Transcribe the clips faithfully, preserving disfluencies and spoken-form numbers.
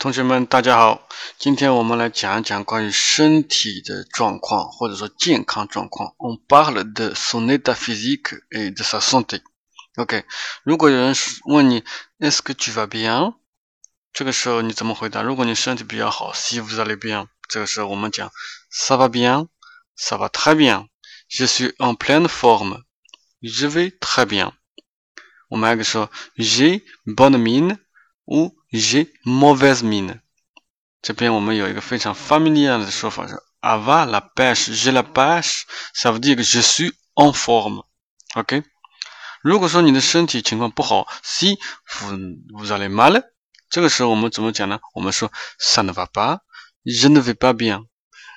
同学们大家好，今天我们来讲一讲关于身体的状况或者说健康状况。On parle de son état physique et de sa santé. OK, 如果有人问你 Est-ce que tu vas bien? 这个时候你怎么回答？如果你身体比较好 Si vous allez bien, 这个时候我们讲 Ça va bien, ça va très bien. Je suis en pleine forme. Je vais très bien. 我们还可以说 J'ai bonne mine ou j'ai mauvaise mine. 这边我们有一个非常 familiar 的说法是 avoir la pêche, j'ai la pêche, ça veut dire que je suis en forme. OK? 如果说你的身体情况不好 si vous allez mal, 这个时候我们怎么讲呢？我们说 ça ne va pas, je ne vais pas bien,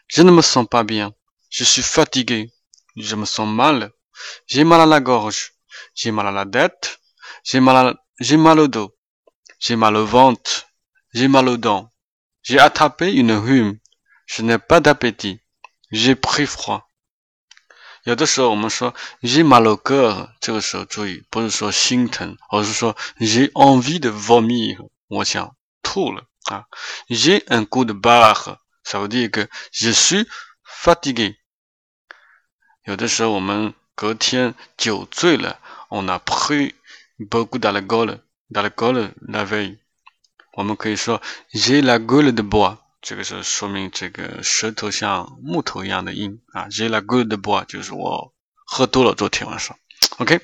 je ne me sens pas bien, je suis fatigué, je me sens mal, j'ai mal à la gorge, j'ai mal à la tête, j'ai mal, à, j'ai mal au dos.J'ai mal au ventre, j'ai mal aux dents, j'ai attrapé une rhume, je n'ai pas d'appétit, j'ai pris froid. 有的时候我们说 j'ai mal au cœur, 这个时候注意不是说心疼，而是说 j'ai envie de vomir, 我想吐了啊。J'ai un coup de barre, ça veut dire que je suis fatigué. 有的时候我们隔天酒醉了 on a pris beaucoup d'alcool.dans la gueule la veille 我们可以说 j'ai la gueule de bois, 这个是说明这个舌头像木头一样的音啊。j'ai la gueule de bois 就是我喝多了昨天晚上 OK